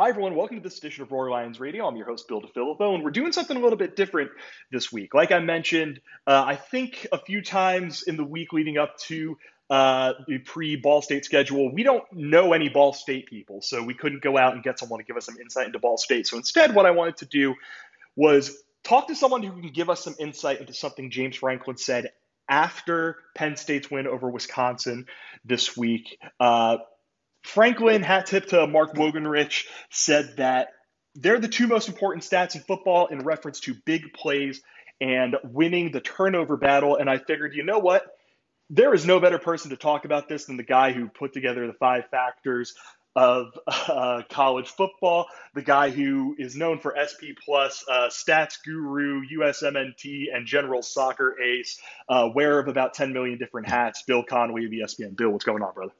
Hi, everyone. Welcome to this edition of Roar Lions Radio. I'm your host, Bill DeFilippo, and we're doing something a little bit different this week. Like I mentioned, I think a few times in the week leading up to the pre-Ball State schedule, we don't know any Ball State people, so we couldn't go out and get someone to give us some insight into Ball State. So instead, what I wanted to do was talk to someone who can give us some insight into something James Franklin said after Penn State's win over Wisconsin this week. Franklin, hat tip to Mark Wogenrich, said that they're the two most important stats in football in reference to big plays and winning the turnover battle. And I figured, you know what? There is no better person to talk about this than the guy who put together the 5 factors of college football, the guy who is known for SP Plus, stats guru, USMNT, and general soccer ace, wearer of about 10 million different hats, Bill Conway of ESPN. Bill, what's going on, brother?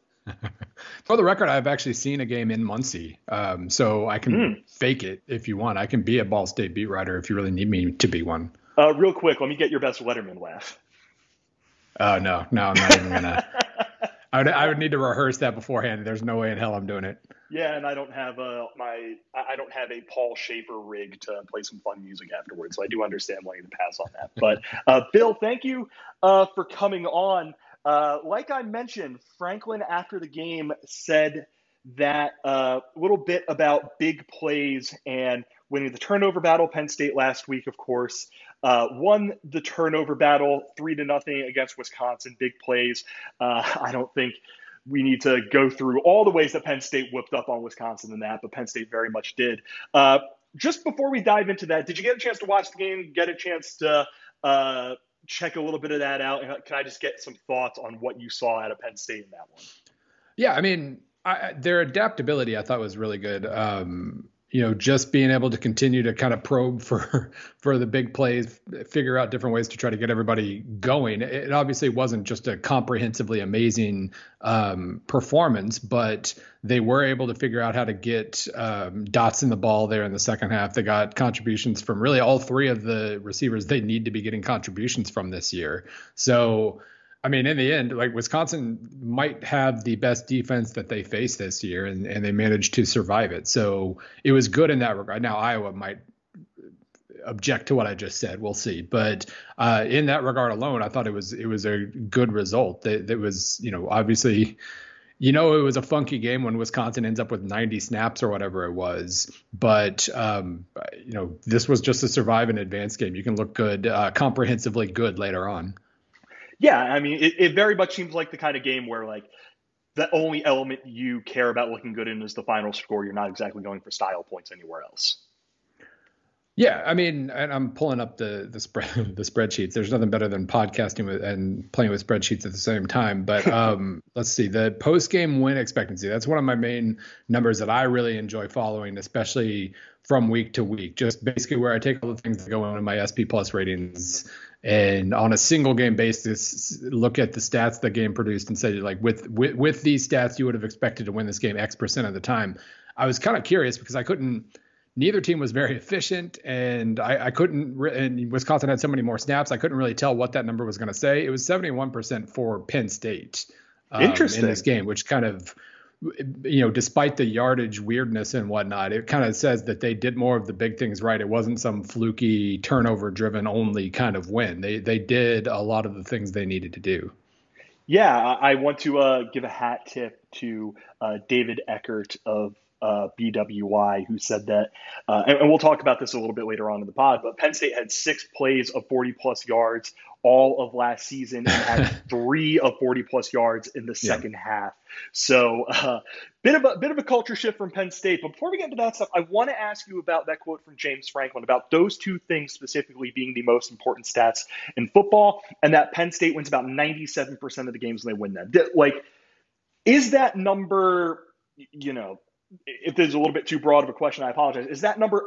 For the record, I've actually seen a game in Muncie, so I can fake it if you want. I can be a Ball State beat writer if you really need me to be one. Real quick, let me get your best Letterman laugh. Oh, no, I'm not even going to. I would need to rehearse that beforehand. There's no way in hell I'm doing it. Yeah, and I don't have a Paul Schaefer rig to play some fun music afterwards, so I do understand wanting to pass on that. But Bill, thank you for coming on. Like I mentioned, Franklin after the game said that little bit about big plays and winning the turnover battle. Penn State last week, of course, won the turnover battle 3-0 against Wisconsin. Big plays. I don't think we need to go through all the ways that Penn State whipped up on Wisconsin in that, but Penn State very much did. Just before we dive into that, did you get a chance to watch the game? Get a chance to check a little bit of that out? And can I just get some thoughts on what you saw out of Penn State in that one? Yeah, I mean, their adaptability I thought was really good. Just being able to continue to kind of probe for the big plays, figure out different ways to try to get everybody going. It obviously wasn't just a comprehensively amazing performance, but they were able to figure out how to get Dotson the ball there in the second half. They got contributions from really all 3 of the receivers they need to be getting contributions from this year. So, I mean, in the end, like, Wisconsin might have the best defense that they face this year, and they managed to survive it. So it was good in that regard. Now, Iowa might object to what I just said. We'll see. But in that regard alone, I thought it was a good result. That was, obviously, it was a funky game when Wisconsin ends up with 90 snaps or whatever it was. But, this was just a survive and advance game. You can look good, comprehensively good later on. Yeah, I mean, it very much seems like the kind of game where, like, the only element you care about looking good in is the final score. You're not exactly going for style points anywhere else. Yeah, I mean, and I'm pulling up the spreadsheets. There's nothing better than podcasting and playing with spreadsheets at the same time. But let's see, the post-game win expectancy. That's one of my main numbers that I really enjoy following, especially from week to week. Just basically where I take all the things that go on in my SP Plus ratings and on a single game basis, look at the stats the game produced and say, like, with these stats, you would have expected to win this game X percent of the time. I was kind of curious because I couldn't. Neither team was very efficient, and I couldn't. And Wisconsin had so many more snaps, I couldn't really tell what that number was going to say. It was 71% for Penn State in this game, which kind of, despite the yardage weirdness and whatnot, it kind of says that they did more of the big things right. It wasn't some fluky turnover-driven only kind of win. They did a lot of the things they needed to do. Yeah, I want to give a hat tip to David Eckert of BWI, who said that, and we'll talk about this a little bit later on in the pod, but Penn State had 6 plays of 40-plus yards all of last season and had 3 of 40-plus yards in the second half. So bit of a culture shift from Penn State. But before we get into that stuff, I want to ask you about that quote from James Franklin about those 2 things specifically being the most important stats in football and that Penn State wins about 97% of the games when they win them. Like, is that number, if there's a little bit too broad of a question, I apologize. Is that number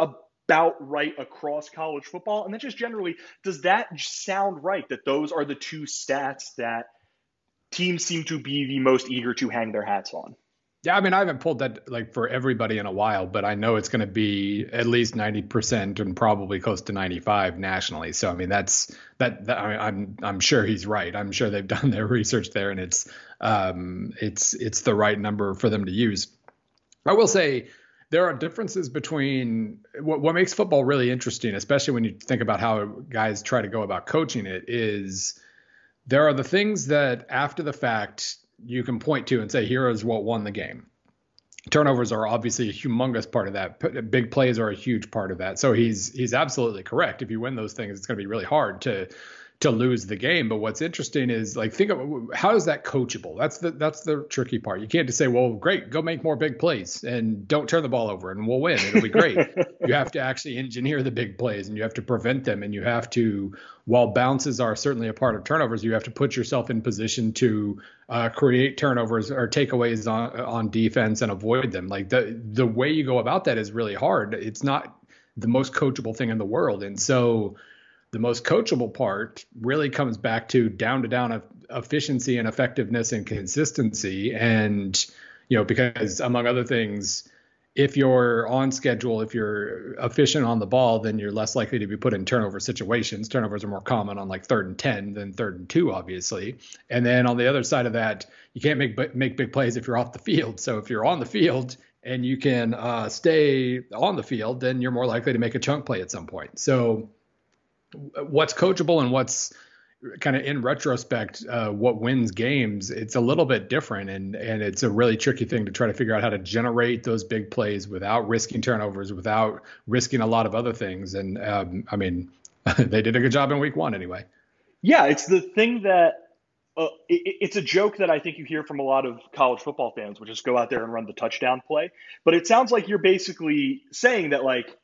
about right across college football? And then just generally, does that sound right, that those are the 2 stats that teams seem to be the most eager to hang their hats on? Yeah, I mean, I haven't pulled that, like, for everybody in a while, but I know it's going to be at least 90% and probably close to 95 nationally. So, I mean, I'm sure he's right. I'm sure they've done their research there, and it's the right number for them to use. I will say there are differences between what makes football really interesting, especially when you think about how guys try to go about coaching it, is there are the things that after the fact you can point to and say, here is what won the game. Turnovers are obviously a humongous part of that. Big plays are a huge part of that. So he's absolutely correct. If you win those things, it's going to be really hard to lose the game. But what's interesting is, like, think of how is that coachable? That's the tricky part. You can't just say, well, great, go make more big plays and don't turn the ball over and we'll win. It'll be great. You have to actually engineer the big plays, and you have to prevent them. And you have to, while bounces are certainly a part of turnovers, you have to put yourself in position to create turnovers or takeaways on defense and avoid them. Like the way you go about that is really hard. It's not the most coachable thing in the world. And so the most coachable part really comes back to down-to-down efficiency and effectiveness and consistency. And, you know, because among other things, if you're on schedule, if you're efficient on the ball, then you're less likely to be put in turnover situations. Turnovers are more common on like 3rd and 10 than 3rd and 2, obviously. And then on the other side of that, you can't make big plays if you're off the field. So if you're on the field and you can stay on the field, then you're more likely to make a chunk play at some point. So what's coachable and what's kind of in retrospect, what wins games, it's a little bit different. And it's a really tricky thing to try to figure out how to generate those big plays without risking turnovers, without risking a lot of other things. And I mean, they did a good job in week 1 anyway. Yeah, it's the thing that it's a joke that I think you hear from a lot of college football fans, which is go out there and run the touchdown play. But it sounds like you're basically saying that, like,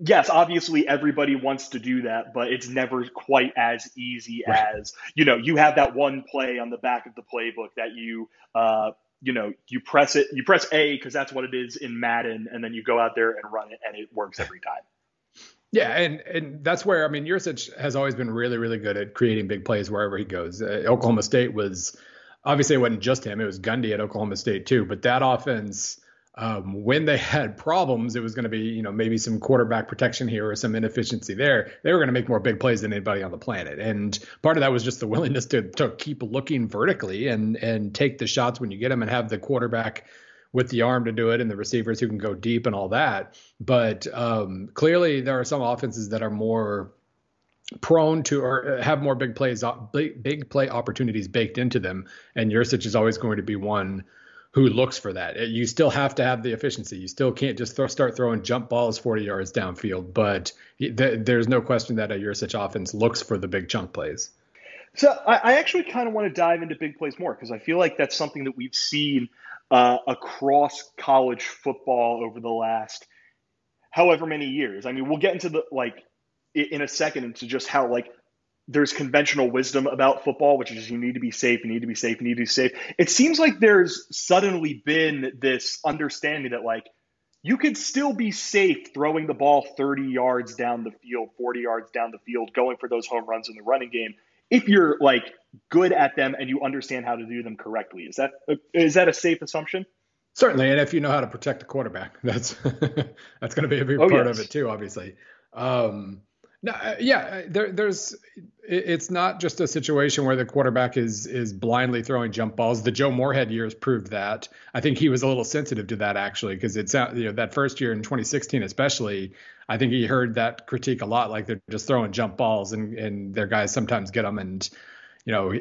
yes, obviously everybody wants to do that, but it's never quite as easy as, you know, you have that one play on the back of the playbook that you, you know, you press it, you press A because that's what it is in Madden, and then you go out there and run it, and it works every time. Yeah, and that's where, I mean, Yurcich has always been really, really good at creating big plays wherever he goes. Oklahoma State was, obviously it wasn't just him, it was Gundy at Oklahoma State too, but that offense, when they had problems, it was going to be, you know, maybe some quarterback protection here or some inefficiency there. They were going to make more big plays than anybody on the planet. And part of that was just the willingness to keep looking vertically and take the shots when you get them and have the quarterback with the arm to do it and the receivers who can go deep and all that. But clearly there are some offenses that are more prone to or have more big plays, big play opportunities baked into them. And Yurcich is always going to be one who looks for that. You still have to have the efficiency. You still can't just start throwing jump balls 40 yards downfield, but there's no question that a Yurcich offense looks for the big chunk plays. So I actually kind of want to dive into big plays more, because I feel like that's something that we've seen across college football over the last however many years. I mean, we'll get into the, like, in a second, into just how, like, there's conventional wisdom about football, which is you need to be safe, you need to be safe, you need to be safe. It seems like there's suddenly been this understanding that, like, you could still be safe throwing the ball 30 yards down the field, 40 yards down the field, going for those home runs in the running game if you're, like, good at them and you understand how to do them correctly. Is that a safe assumption? Certainly, and if you know how to protect the quarterback, that's going to be a big part of it too, obviously. No, yeah, there's. It's not just a situation where the quarterback is blindly throwing jump balls. The Joe Moorhead years proved that. I think he was a little sensitive to that, actually, because it's, you know, that first year in 2016 especially, I think he heard that critique a lot, like they're just throwing jump balls and their guys sometimes get them, and, you know,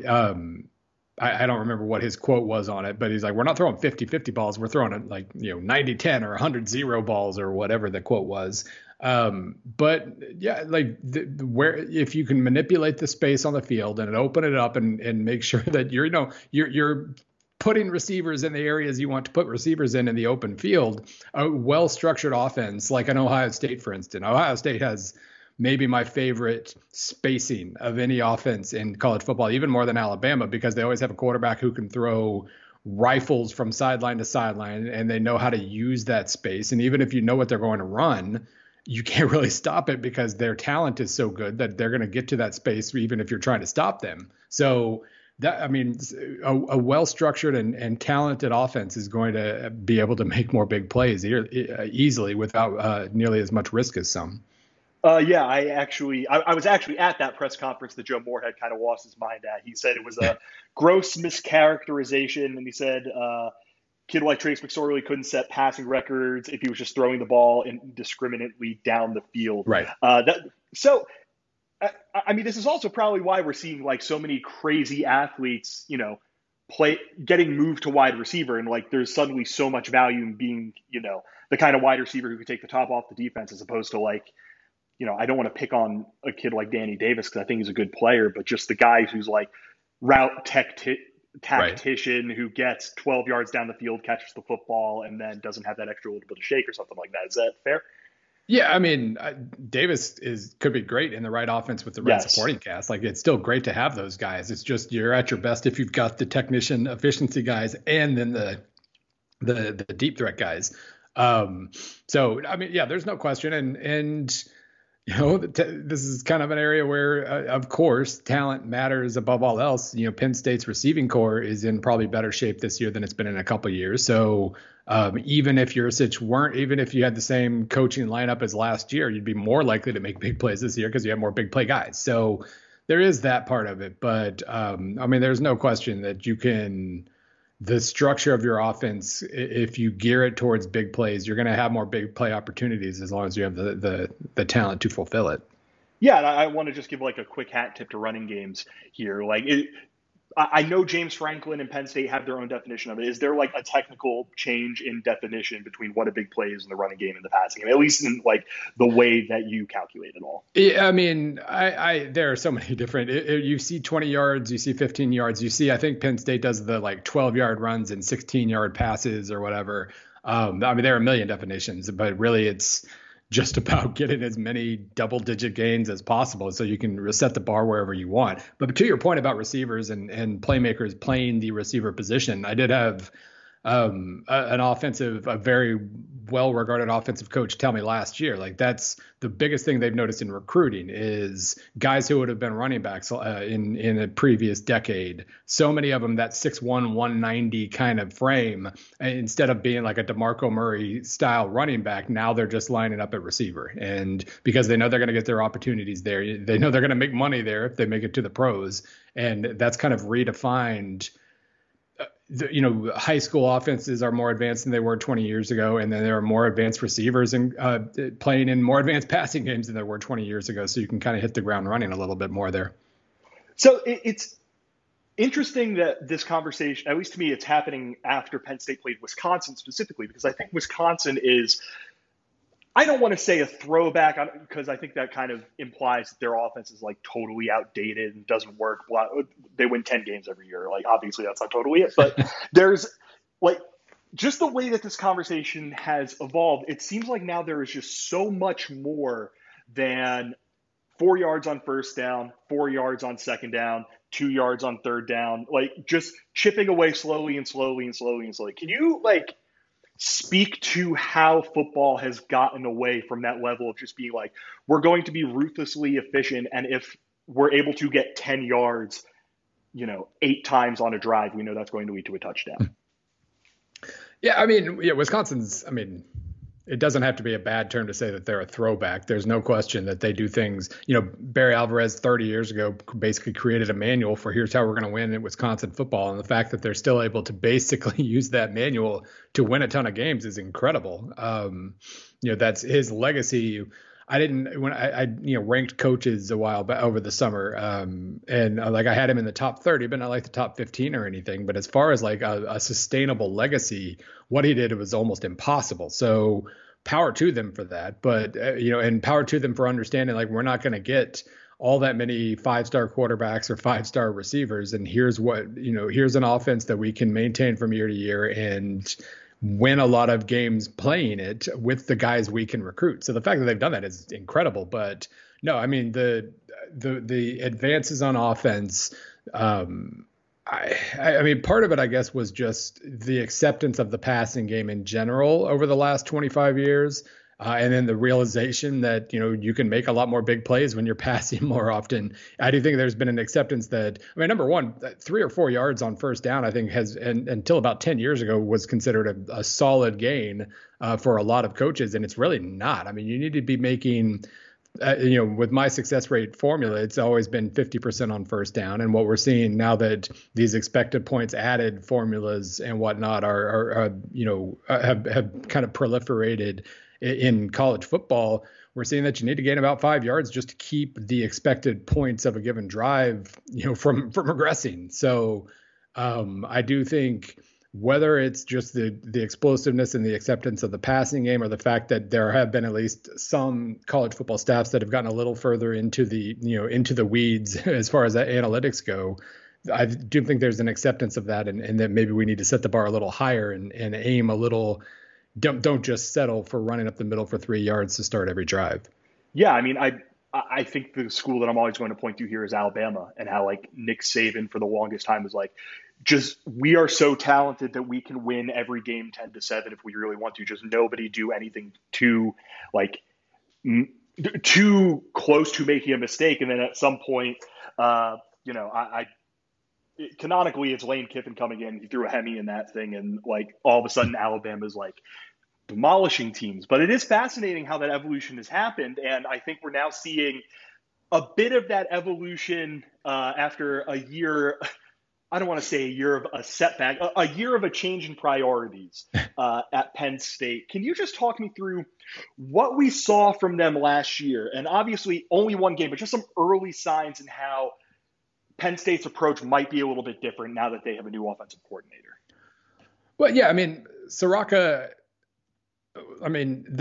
I don't remember what his quote was on it, but he's like, we're not throwing 50-50 balls. We're throwing, like, you know, 90-10 or 100-0 balls or whatever the quote was. But yeah, like where, if you can manipulate the space on the field and open it up and make sure that you're, you know, you're putting receivers in the areas you want to put receivers in the open field, a well-structured offense, like an Ohio State, for instance. Ohio State has maybe my favorite spacing of any offense in college football, even more than Alabama, because they always have a quarterback who can throw rifles from sideline to sideline, and they know how to use that space. And even if you know what they're going to run, you can't really stop it because their talent is so good that they're going to get to that space even if you're trying to stop them. So that, I mean, a well-structured and talented offense is going to be able to make more big plays easily without nearly as much risk as some. Yeah, I was actually at that press conference that Joe Moorhead kind of lost his mind at. He said it was a gross mischaracterization, and he said kid like Trace McSorley couldn't set passing records if he was just throwing the ball indiscriminately down the field. Right. So, I mean, this is also probably why we're seeing like so many crazy athletes, you know, play getting moved to wide receiver, and like there's suddenly so much value in being, you know, the kind of wide receiver who could take the top off the defense, as opposed to like, you know, I don't want to pick on a kid like Danny Davis because I think he's a good player, but just the guy who's like route tactician, right, who gets 12 yards down the field, catches the football, and then doesn't have that extra little bit of shake or something like that. Is that fair? Yeah, I mean, Davis could be great in the right offense with the right supporting cast. Like, it's still great to have those guys. It's just you're at your best if you've got the technician efficiency guys and then the deep threat guys. So, I mean, yeah, there's no question. And you know, this is kind of an area where, of course, talent matters above all else. You know, Penn State's receiving core is in probably better shape this year than it's been in a couple of years. So, even if Yurcich weren't, even if you had the same coaching lineup as last year, you'd be more likely to make big plays this year because you have more big play guys. So there is that part of it. But, I mean, there's no question that the structure of your offense, if you gear it towards big plays, you're going to have more big play opportunities as long as you have the talent to fulfill it. Yeah. And I want to just give like a quick hat tip to running games here. Like, I know James Franklin and Penn State have their own definition of it. Is there like a technical change in definition between what a big play is in the running game and the passing game, at least in like the way that you calculate it all? Yeah, I mean, there are so many different. You see 20 yards, you see 15 yards, you see, I think Penn State does the like 12-yard runs and 16-yard passes or whatever. I mean, there are a million definitions, but really it's just about getting as many double-digit gains as possible so you can reset the bar wherever you want. But to your point about receivers and playmakers playing the receiver position, I did have a very well-regarded offensive coach tell me last year, like, that's the biggest thing they've noticed in recruiting is guys who would have been running backs in a previous decade. So many of them, that 6'1", 190 kind of frame, instead of being like a DeMarco Murray-style running back, now they're just lining up at receiver. And because they know they're going to get their opportunities there, they know they're going to make money there if they make it to the pros. And that's kind of redefined. You know, high school offenses are more advanced than they were 20 years ago. And then there are more advanced receivers and playing in more advanced passing games than there were 20 years ago. So you can kind of hit the ground running a little bit more there. So it's interesting that this conversation, at least to me, it's happening after Penn State played Wisconsin specifically, because I think Wisconsin is, I don't want to say a throwback, because I think that kind of implies that their offense is like totally outdated and doesn't work. They win 10 games every year. Like, obviously that's not totally it, but there's like just the way that this conversation has evolved. It seems like now there is just so much more than 4 yards on first down, 4 yards on second down, 2 yards on third down, like just chipping away slowly and slowly and slowly and slowly. Can you like speak to how football has gotten away from that level of just being like, we're going to be ruthlessly efficient, and if we're able to get 10 yards, you know, 8 times on a drive, we know that's going to lead to a touchdown? Yeah, I mean, yeah, Wisconsin's, I mean, it doesn't have to be a bad term to say that they're a throwback. There's no question that they do things. You know, Barry Alvarez 30 years ago basically created a manual for here's how we're going to win at Wisconsin football. And the fact that they're still able to basically use that manual to win a ton of games is incredible. You know, that's his legacy. I ranked coaches a while back over the summer. And like I had him in the top 30, but not like the top 15 or anything. But as far as like a sustainable legacy, what he did was almost impossible. So power to them for that. But, you know, and power to them for understanding, like, we're not going to get all that many 5-star quarterbacks or 5-star receivers. And here's what, you know, here's an offense that we can maintain from year to year and win a lot of games playing it with the guys we can recruit. So the fact that they've done that is incredible. But no, I mean, the advances on offense, I mean, part of it, I guess, was just the acceptance of the passing game in general over the last 25 years. And then the realization that, you know, you can make a lot more big plays when you're passing more often. I do think there's been an acceptance that, I mean, number one, 3 or 4 yards on first down, I think has, and until about 10 years ago, was considered a solid gain for a lot of coaches. And it's really not. I mean, you need to be making with my success rate formula, it's always been 50% on first down. And what we're seeing now that these expected points added formulas and whatnot have kind of proliferated in college football, we're seeing that you need to gain about 5 yards just to keep the expected points of a given drive, from regressing. So I do think whether it's just the explosiveness and the acceptance of the passing game, or the fact that there have been at least some college football staffs that have gotten a little further into the weeds as far as that analytics go, I do think there's an acceptance of that, and that maybe we need to set the bar a little higher and aim a little. Don't just settle for running up the middle for 3 yards to start every drive. Yeah, I mean, I think the school that I'm always going to point to here is Alabama, and how like Nick Saban for the longest time was like, just we are so talented that we can win every game 10-7 if we really want to. Just nobody do anything too close to making a mistake. And then at some point, canonically, it's Lane Kiffin coming in. He threw a Hemi in that thing, and like all of a sudden, Alabama's like demolishing teams. But it is fascinating how that evolution has happened, and I think we're now seeing a bit of that evolution after a year. I don't want to say a year of a setback, a year of a change in priorities at Penn State. Can you just talk me through what we saw from them last year? And obviously, only one game, but just some early signs in how Penn State's approach might be a little bit different now that they have a new offensive coordinator. Well, yeah, I mean, Soraka,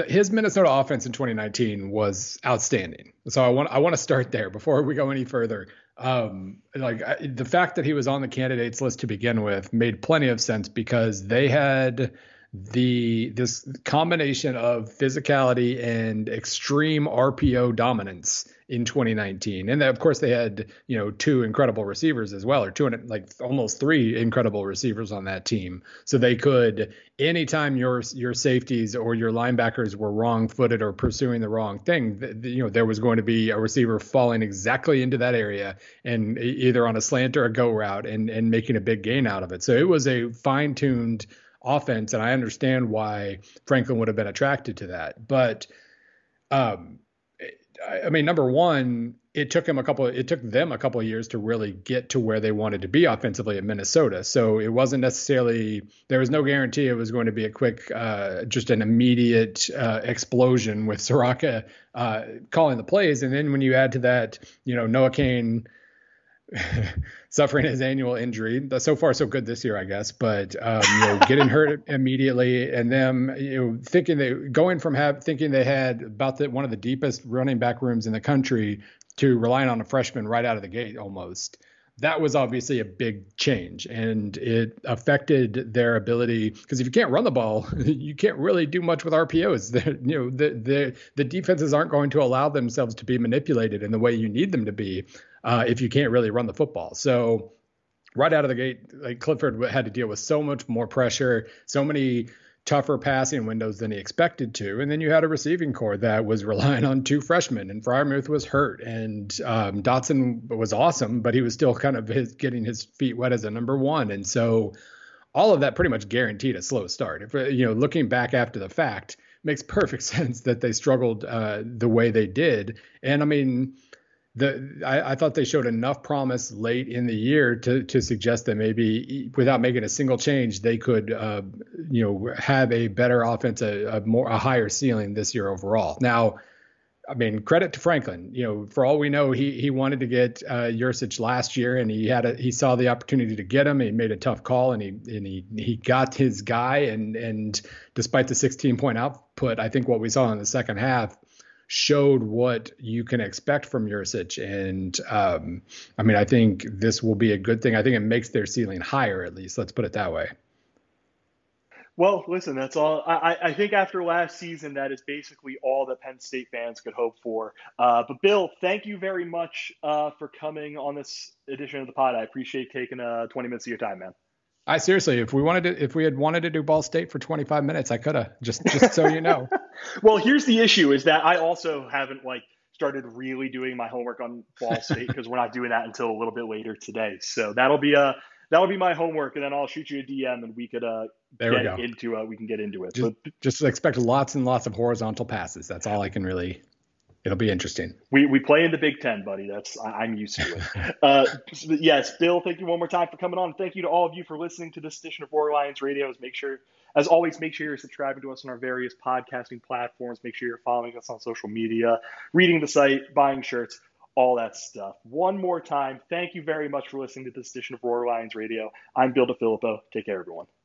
his Minnesota offense in 2019 was outstanding. So I want to start there before we go any further. The fact that he was on the candidates list to begin with made plenty of sense, because they had this combination of physicality and extreme RPO dominance in 2019. And then, of course, they had, two incredible receivers as well, or almost three incredible receivers on that team. So they could, anytime your safeties or your linebackers were wrong footed or pursuing the wrong thing, there was going to be a receiver falling exactly into that area, and either on a slant or a go route, and making a big gain out of it. So it was a fine tuned offense, and I understand why Franklin would have been attracted to that. But number one, it took them a couple of years to really get to where they wanted to be offensively at Minnesota. So it wasn't necessarily, there was no guarantee it was going to be a quick, just an immediate explosion with Soraka calling the plays. And then when you add to that, Noah Kane suffering his annual injury, so far so good this year, I guess, but getting hurt immediately, and them thinking they going from thinking they had about one of the deepest running back rooms in the country to relying on a freshman right out of the gate almost. That was obviously a big change, and it affected their ability, because if you can't run the ball, you can't really do much with RPOs. The defenses aren't going to allow themselves to be manipulated in the way you need them to be if you can't really run the football. So right out of the gate, like Clifford had to deal with so much more pressure, so many tougher passing windows than he expected to. And then you had a receiving corps that was relying on two freshmen, and Freiermuth was hurt, and Dotson was awesome, but he was still kind of getting his feet wet as a number one. And so all of that pretty much guaranteed a slow start. If, looking back after the fact, makes perfect sense that they struggled the way they did. And I thought they showed enough promise late in the year to suggest that maybe without making a single change, they could, have a better offense, a higher ceiling this year overall. Now, credit to Franklin. For all we know, he wanted to get Yurcich last year, and he saw the opportunity to get him. He made a tough call, and he got his guy. And despite the 16-point output, I think what we saw in the second half showed what you can expect from Yurcich. And I think this will be a good thing. I think it makes their ceiling higher, at least. Let's put it that way. Well, listen, that's all. I think after last season, that is basically all that Penn State fans could hope for. But Bill, thank you very much for coming on this edition of the pod. I appreciate taking 20 minutes of your time, man. I seriously, if we had wanted to do Ball State for 25 minutes, I could have, just so you know. Well, here's the issue is that I also haven't started really doing my homework on Ball State, because we're not doing that until a little bit later today. So that'll be my homework, and then I'll shoot you a DM, and we could we can get into it. Just expect lots and lots of horizontal passes. That's all I can really It'll be interesting. We play in the Big Ten, buddy. I'm used to it. Yes, Bill, thank you one more time for coming on. Thank you to all of you for listening to this edition of Roar Lions Radio. As always, make sure you're subscribing to us on our various podcasting platforms. Make sure you're following us on social media, reading the site, buying shirts, all that stuff. One more time, thank you very much for listening to this edition of Roar Lions Radio. I'm Bill DeFilippo. Take care, everyone.